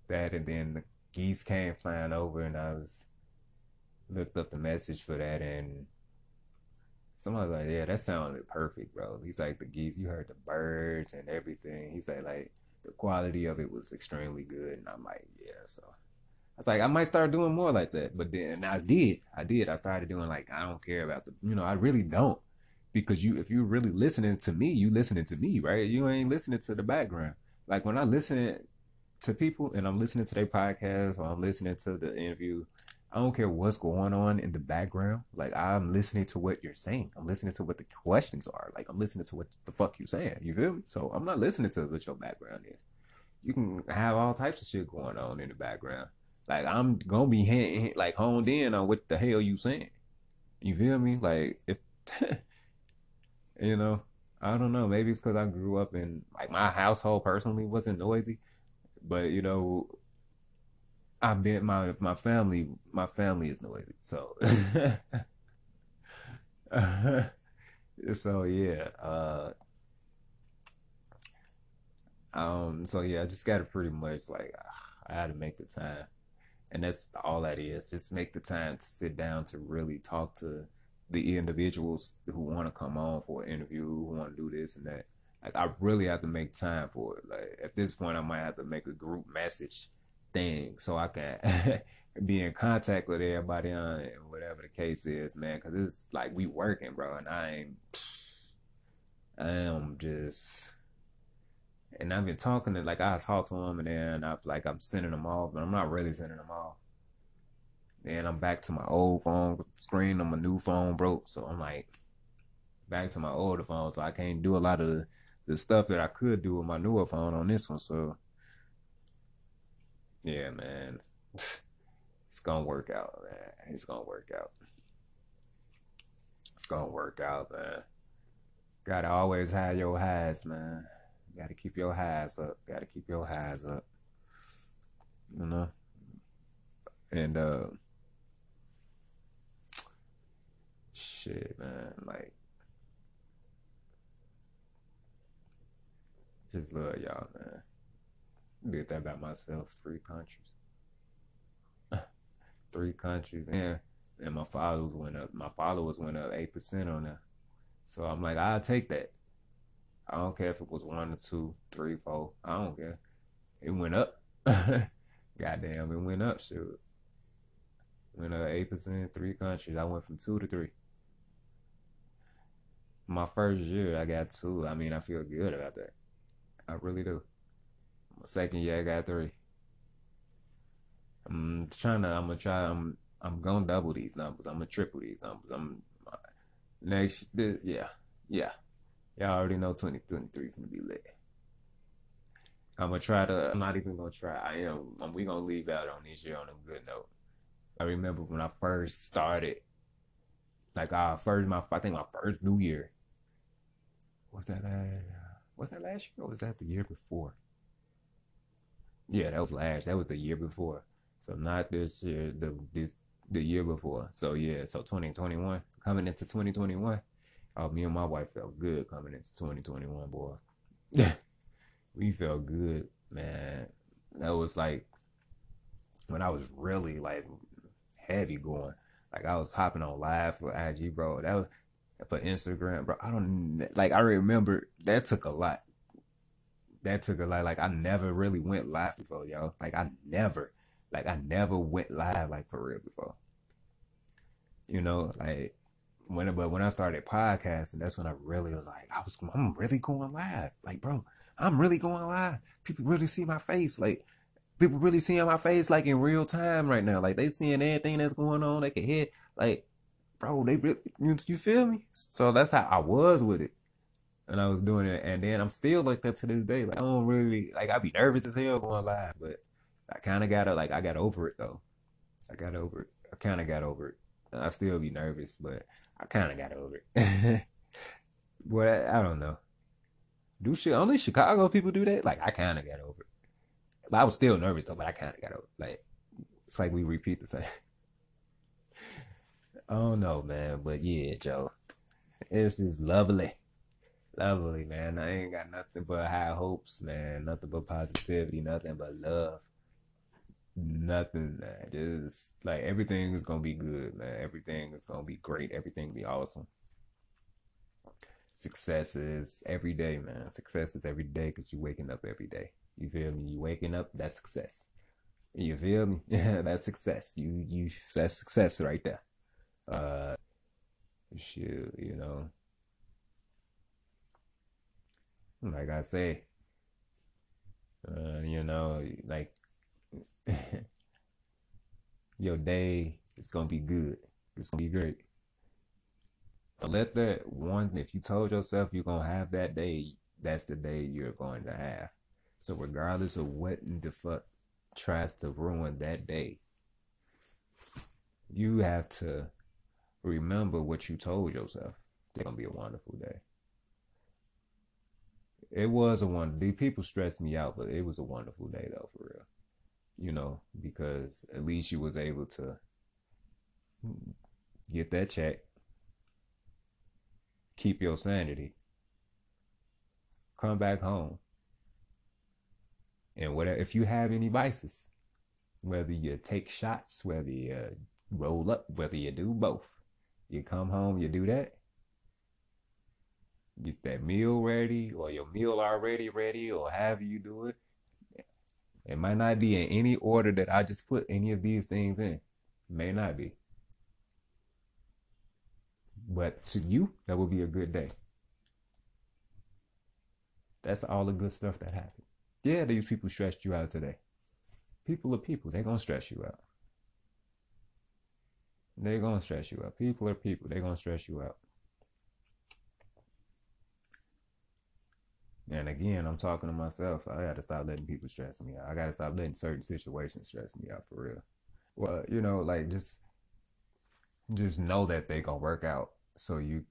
that. And then the geese came flying over, and I was looked up the message for that, and somebody was like, yeah, that sounded perfect, bro. He's like, the geese, you heard the birds and everything. He said, like, the quality of it was extremely good. And I'm like, yeah. So I was like, I might start doing more like that. But then I did. I started doing, like, I don't care about the, you know, I really don't. Because if you're really listening to me, you listening to me, right? You ain't listening to the background. Like, when I listen to people and I'm listening to their podcast or I'm listening to the interview, I don't care what's going on in the background. Like, I'm listening to what you're saying. I'm listening to what the questions are. Like, I'm listening to what the fuck you're saying. You feel me? So I'm not listening to what your background is. You can have all types of shit going on in the background. Like, I'm going to be like honed in on what the hell you saying. You feel me? Like, if, you know, I don't know. Maybe it's because I grew up in, like, my household personally wasn't noisy. But, you know, I bet my family is noisy. So, yeah. I just got to pretty much, like, I had to make the time, and that's all that is. Just make the time to sit down to really talk to the individuals who want to come on for an interview, who want to do this and that. Like, I really have to make time for it. Like, at this point, I might have to make a group message thing so I can be in contact with everybody on it, whatever the case is, man, because it's like we working, bro, and I I've been talking to, like, I talk to them, and then I'm sending them off, but I'm not really sending them off. Then I'm back to my old phone screen on my new phone broke, so I'm like back to my older phone, so I can't do a lot of the stuff that I could do with my newer phone on this one, so yeah, man, it's gonna work out, man. It's gonna work out, man. Gotta always have your highs, man. Gotta keep your highs up, you know? And, shit, man, like, just love y'all, man. Did that by myself, 3 countries. 3 countries. And my followers went up. 8% on that. So I'm like, I'll take that. I don't care if it was 1 or 2, 3, 4. I don't care. It went up. Goddamn, it went up, shoot. Went up 8%, 3 countries. I went from 2 to 3. My first year, I got 2. I mean, I feel good about that. I really do. Second year, I got 3. I'm gonna double these numbers. I'm gonna triple these numbers. Y'all already know 2023 is gonna be lit. I'm not even gonna try. We gonna leave out on this year on a good note. I remember when I first started, I think my first New Year. Was that last year or was that the year before? Yeah, that was the year before. So not this year, the year before. So yeah, so 2021, coming into 2021, me and my wife felt good coming into 2021, boy. We felt good, man. That was like when I was really heavy going. I was hopping on live for IG, bro. That was for Instagram, bro. I remember that took a lot. I never really went live before, y'all. I never went live for real before. When I started podcasting, that's when I really was I'm really going live. I'm really going live. People really see my face. People really seeing my face in real time right now. They seeing everything that's going on. They can hear. Bro, they really, you feel me? So that's how I was with it. And I was doing it. And then I'm still like that to this day. I don't really, I be nervous as hell going live. But I kind of I got over it though. I kind of got over it. I still be nervous, but I kind of got over it. But I don't know. Only Chicago people do that? I kind of got over it. But I was still nervous though, but I kind of got over it. It's like we repeat the same. I don't know, man. But yeah, Joe. It's just lovely. Lovely, man. I ain't got nothing but high hopes, man. Nothing but positivity. Nothing but love. Nothing, man. Just, everything is gonna be good, man. Everything is gonna be great. Everything will be awesome. Success is every day, man. Success is every day because you're waking up every day. You feel me? You waking up, that's success. You feel me? Yeah, that's success. That's success right there. Shoot, like I say, your day is gonna be good. It's gonna be great. So let that one, if you told yourself you're gonna have that day, that's the day you're going to have. So regardless of what in the fuck tries to ruin that day, you have to remember what you told yourself. It's gonna be a wonderful day. It was a wonderful day. People stressed me out, but it was a wonderful day though, for real. Because at least you was able to get that check, keep your sanity, come back home, and whatever. If you have any vices, whether you take shots, whether you roll up, whether you do both, you come home, you do that, get that meal ready, or your meal already ready, or however you do it. It might not be in any order that I just put any of these things in. May not be. But to you, that will be a good day. That's all the good stuff that happened. Yeah, these people stressed you out today. People are people. They're going to stress you out. They're going to stress you out. People are people. They're going to stress you out. And again, I'm talking to myself. I got to stop letting people stress me out. I got to stop letting certain situations stress me out, for real. Well, just know that they gonna work out. So you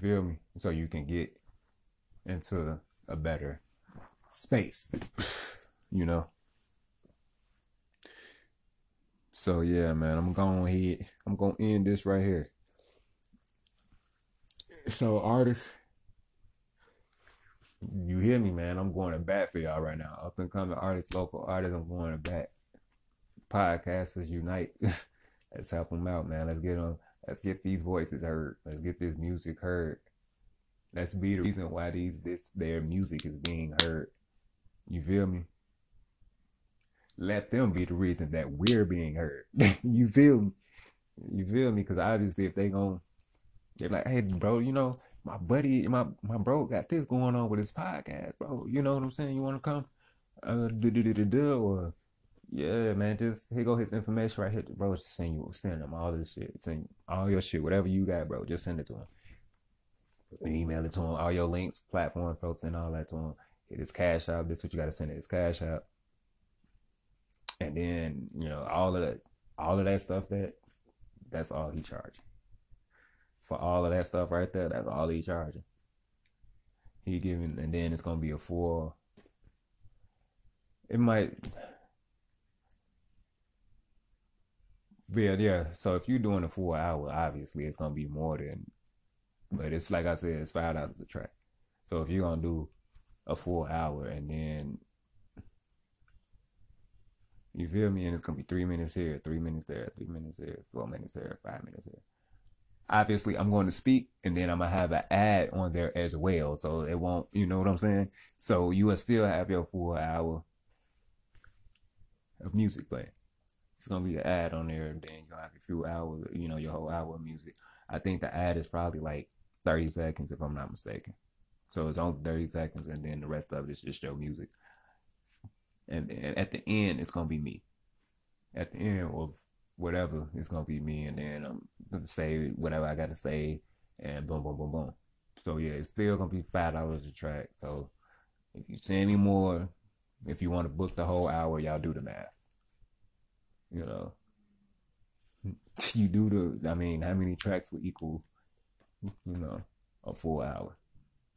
feel me? So you can get into a better space, So yeah, man, I'm going to end this right here. So artists, you hear me, man. I'm going to bat for y'all right now. Up and coming artists, local artists, I'm going to bat. Podcasters unite. Let's help them out, man. Let's get these voices heard. Let's get this music heard. Let's be the reason why their music is being heard. You feel me? Let them be the reason that we're being heard. You feel me? Because obviously if they're like, hey, bro, my buddy, my bro got this going on with his podcast, bro. You know what I'm saying? You want to come? Or Yeah, man, just here go his information right here, bro. Just send him all this shit, send all your shit, whatever you got, bro. Just send it to him. Email it to him, all your links, platforms, bro, send all that to him. Hit his Cash App. This is what you gotta send it. His Cash App, and then you know all of that stuff. That's all he charging for all of that stuff right there. That's all he charging. He giving, and then it's gonna be a full. It might. Yeah. So if you're doing a full hour, obviously it's gonna be more than, but it's like I said, it's $5 a track. So if you're gonna do a full hour and then you feel me, and it's gonna be 3 minutes here, 3 minutes there, 3 minutes there, 4 minutes there, 5 minutes there. Obviously, I'm going to speak, and then I'm gonna have an ad on there as well, so it won't, you know what I'm saying? So you will still have your full hour of music playing. It's gonna be an ad on there, and then you'll have a few hours, you know, your whole hour of music. I think the ad is probably like 30 seconds, if I'm not mistaken. So it's only 30 seconds, and then the rest of it is just your music. And then at the end, it's gonna be me. At the end of whatever, it's gonna be me, and then I'm gonna say whatever I gotta say, and boom, boom, boom, boom. So yeah, it's still gonna be $5 a track. So if you see any more, if you want to book the whole hour, y'all do the math. You know, you do the, I mean, how many tracks would equal, you know, a full hour,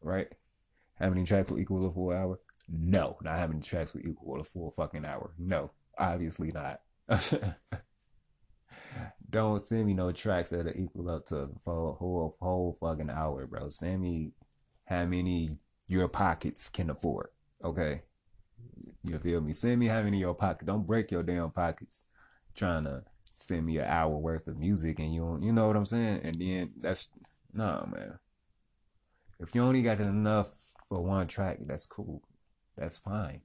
right? How many tracks would equal a full hour? No. Not how many tracks would equal a full fucking hour. No, obviously not. Don't send me no tracks that are equal up to a whole fucking hour, bro. Send me how many your pockets can afford, okay? You feel me? Send me how many your pockets. Don't break your damn pockets trying to send me an hour worth of music, and you know what I'm saying? And then that's, nah, man. If you only got enough for one track, that's cool. That's fine.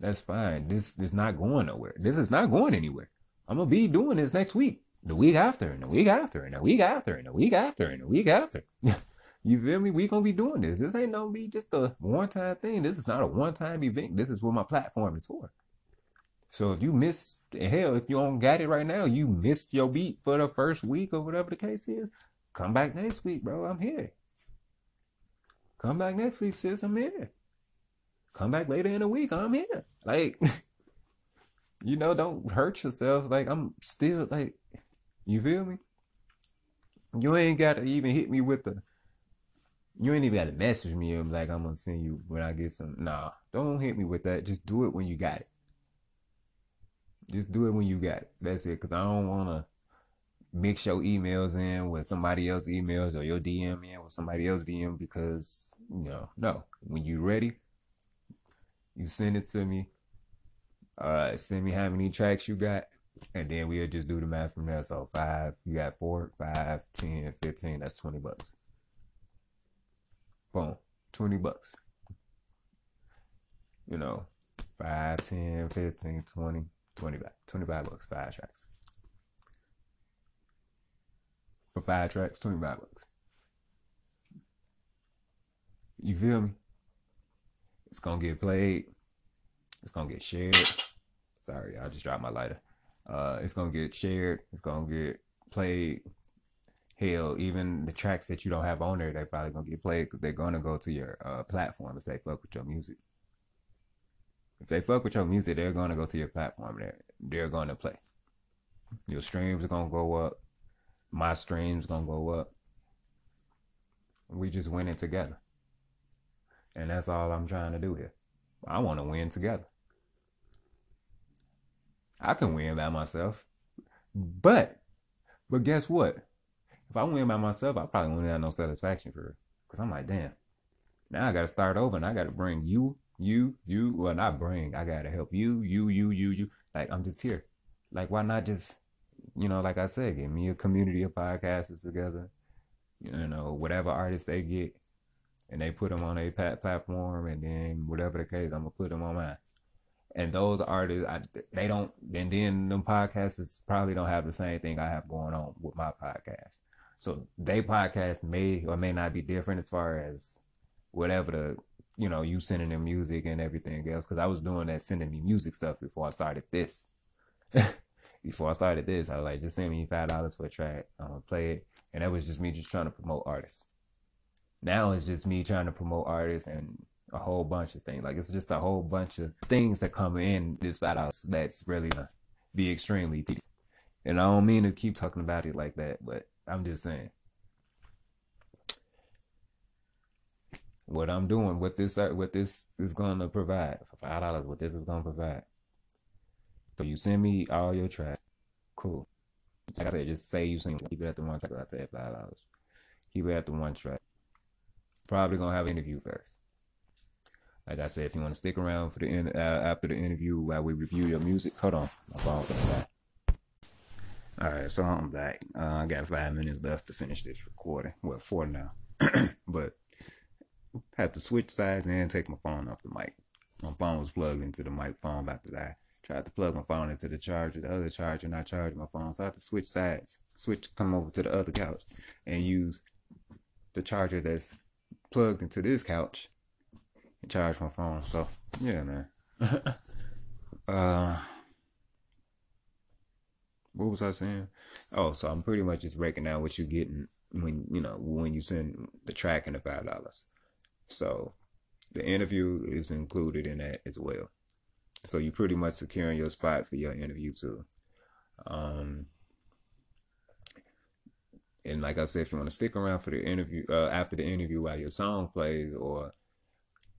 That's fine. This is not going nowhere. This is not going anywhere. I'm going to be doing this next week, the week after, and the week after, and the week after, and the week after, and the week after. You feel me? We going to be doing this. This ain't going to be just a one-time thing. This is not a one-time event. This is what my platform is for. So if you miss, hell, if you don't got it right now, you missed your beat for the first week or whatever the case is, come back next week, bro. I'm here. Come back next week, sis. I'm here. Come back later in the week. I'm here. Like, you know, don't hurt yourself. Like, I'm still, like, you feel me? You ain't got to even hit me with the, you ain't even got to message me. I'm like, I'm going to send you when I get some. Nah, don't hit me with that. Just do it when you got it. Just do it when you got it. That's it. Because I don't want to mix your emails in with somebody else's emails, or your DM in with somebody else's DM, because, you know, no. When you're ready, you send it to me. Send me how many tracks you got, and then we'll just do the math from there. So 5, you got 4, 5, 10, 15, that's $20. Boom, $20. You know, 5, 10, 15, 20, 25 bucks, 5 tracks. For 5 tracks, $25. You feel me? It's gonna get played. It's gonna get shared. Sorry, I just dropped my lighter. It's gonna get shared. It's gonna get played. Hell, even the tracks that you don't have on there, they're probably gonna get played, because they're gonna go to your platform if they fuck with your music. If they fuck with your music, they're gonna go to your platform. They're gonna play. Your streams are gonna go up. My stream's gonna go up. We just winning together. And that's all I'm trying to do here. I want to win together. I can win by myself. But guess what? If I win by myself, I probably won't have no satisfaction for it. Because I'm like, damn. Now I got to start over, and I got to bring you. Well, not bring. I got to help you. Like, I'm just here. Like, why not just, you know, like I said, get me a community of podcasters together, you know, whatever artists they get, and they put them on a platform, and then whatever the case, I'm going to put them on mine. And those artists, they don't, and then them podcasters probably don't have the same thing I have going on with my podcast. So they podcast may or may not be different as far as whatever the you know, you sending them music and everything else. Cause I was doing that, sending me music stuff before I started this. Before I started this, I was like, just send me $5 for a track. I'm gonna play it. And that was just me just trying to promote artists. Now it's just me trying to promote artists and a whole bunch of things. Like, it's just a whole bunch of things that come in this $5 that's really gonna be extremely deep. And I don't mean to keep talking about it like that, but I'm just saying. What I'm doing, what this is gonna provide for $5, what this is gonna provide. So you send me all your tracks, cool. Like I said, just say you sing, keep it at the one track. I said $5, keep it at the one track. Probably gonna have an interview first. Like I said, if you want to stick around for the after the interview while we review your music, hold on, my phone is back. All right, so I'm back. I got 5 minutes left to finish this recording. Well, 4 now, but. Had to switch sides and take my phone off the mic. My phone was plugged into the microphone after I tried to plug my phone into the charger, the other charger, and I charged my phone. So I had to switch sides, come over to the other couch and use the charger that's plugged into this couch and charge my phone. So, yeah, man. What was I saying? Oh, so I'm pretty much just breaking down what you're getting when, you know, when you send the track and the $5. So the interview is included in that as well. So you're pretty much securing your spot for your interview too. And like I said, if you want to stick around for the interview, after the interview while your song plays or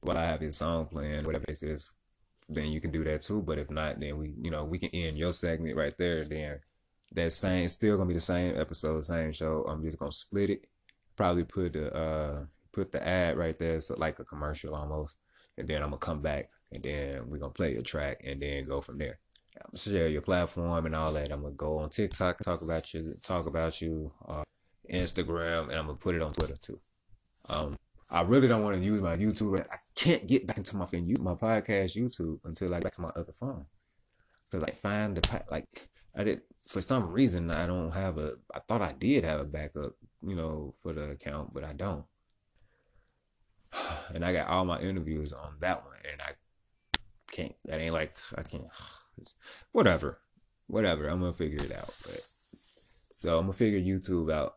while I have your song playing, whatever it is, then you can do that too. But if not, then we can end your segment right there. Then that same, still going to be the same episode, same show. I'm just going to split it, probably put the ad right there, so like a commercial almost, and then I'm gonna come back and then we're gonna play your track and then go from there. I'm gonna share your platform and all that. I'm gonna go on TikTok, talk about you, Instagram, and I'm gonna put it on Twitter too. I really don't want to use my YouTube. I can't get back into my podcast YouTube until I get back to my other phone, because I find I did, for some reason I don't have a, I thought I did have a backup, for the account, but I don't. And I got all my interviews on that one, and whatever, I'm gonna figure it out. But so I'm gonna figure YouTube out,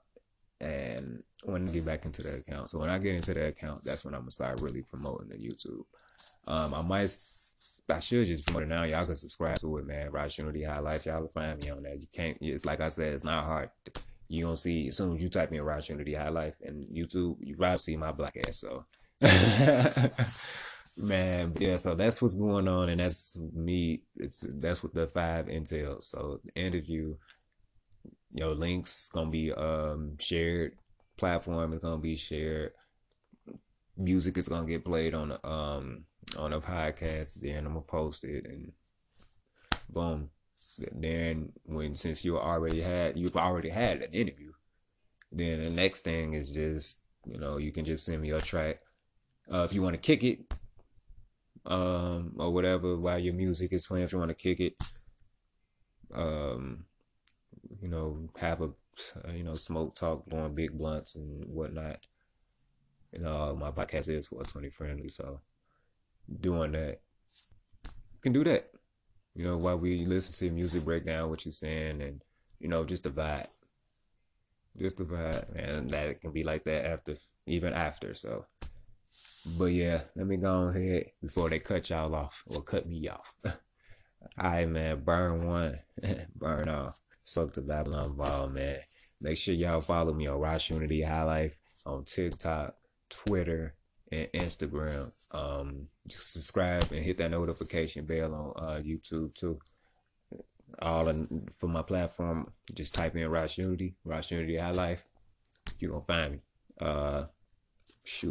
and when I get back into the account, so when I get into the account, that's when I'm gonna start really promoting the YouTube. I should just promote it now. Y'all can subscribe to it, man. Rasunity Hilife, y'all will find me on that. You can't, it's like I said, it's not hard. You gonna see, as soon as you type in Rasunity Hilife and YouTube, you probably see my black ass. So man, yeah, so that's what's going on, and that's me. That's what the 5 entails. So the interview, your links gonna be shared, platform is gonna be shared, music is gonna get played on a podcast, then I'm gonna post it, and boom. Then since you've already had an interview, then the next thing is just, you can just send me your track. If you want to kick it, or whatever, while your music is playing, if you want to kick it, have a, smoke, talk, blowing big blunts and whatnot. My podcast is 420 friendly, so doing that, you can do that. While we listen to music, break down what you're saying, and, just the vibe. Just the vibe, man. That can be like that even after, so. But yeah, let me go ahead before they cut y'all off or cut me off. All right, man, burn one, burn off. Soak the Babylon ball, man. Make sure y'all follow me on Rasunity Hilife on TikTok, Twitter, and Instagram. Subscribe and hit that notification bell on YouTube too. For my platform, just type in Rasunity Hilife. You're gonna find me.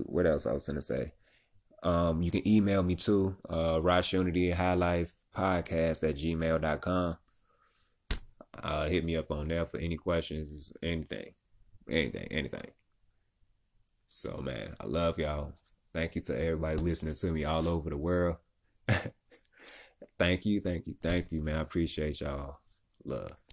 What else I was gonna say? You can email me too, rasunitylifepodcast@gmail.com. Hit me up on there for any questions, anything. So man, I love y'all. Thank you to everybody listening to me all over the world. Thank you, man. I appreciate y'all. Love.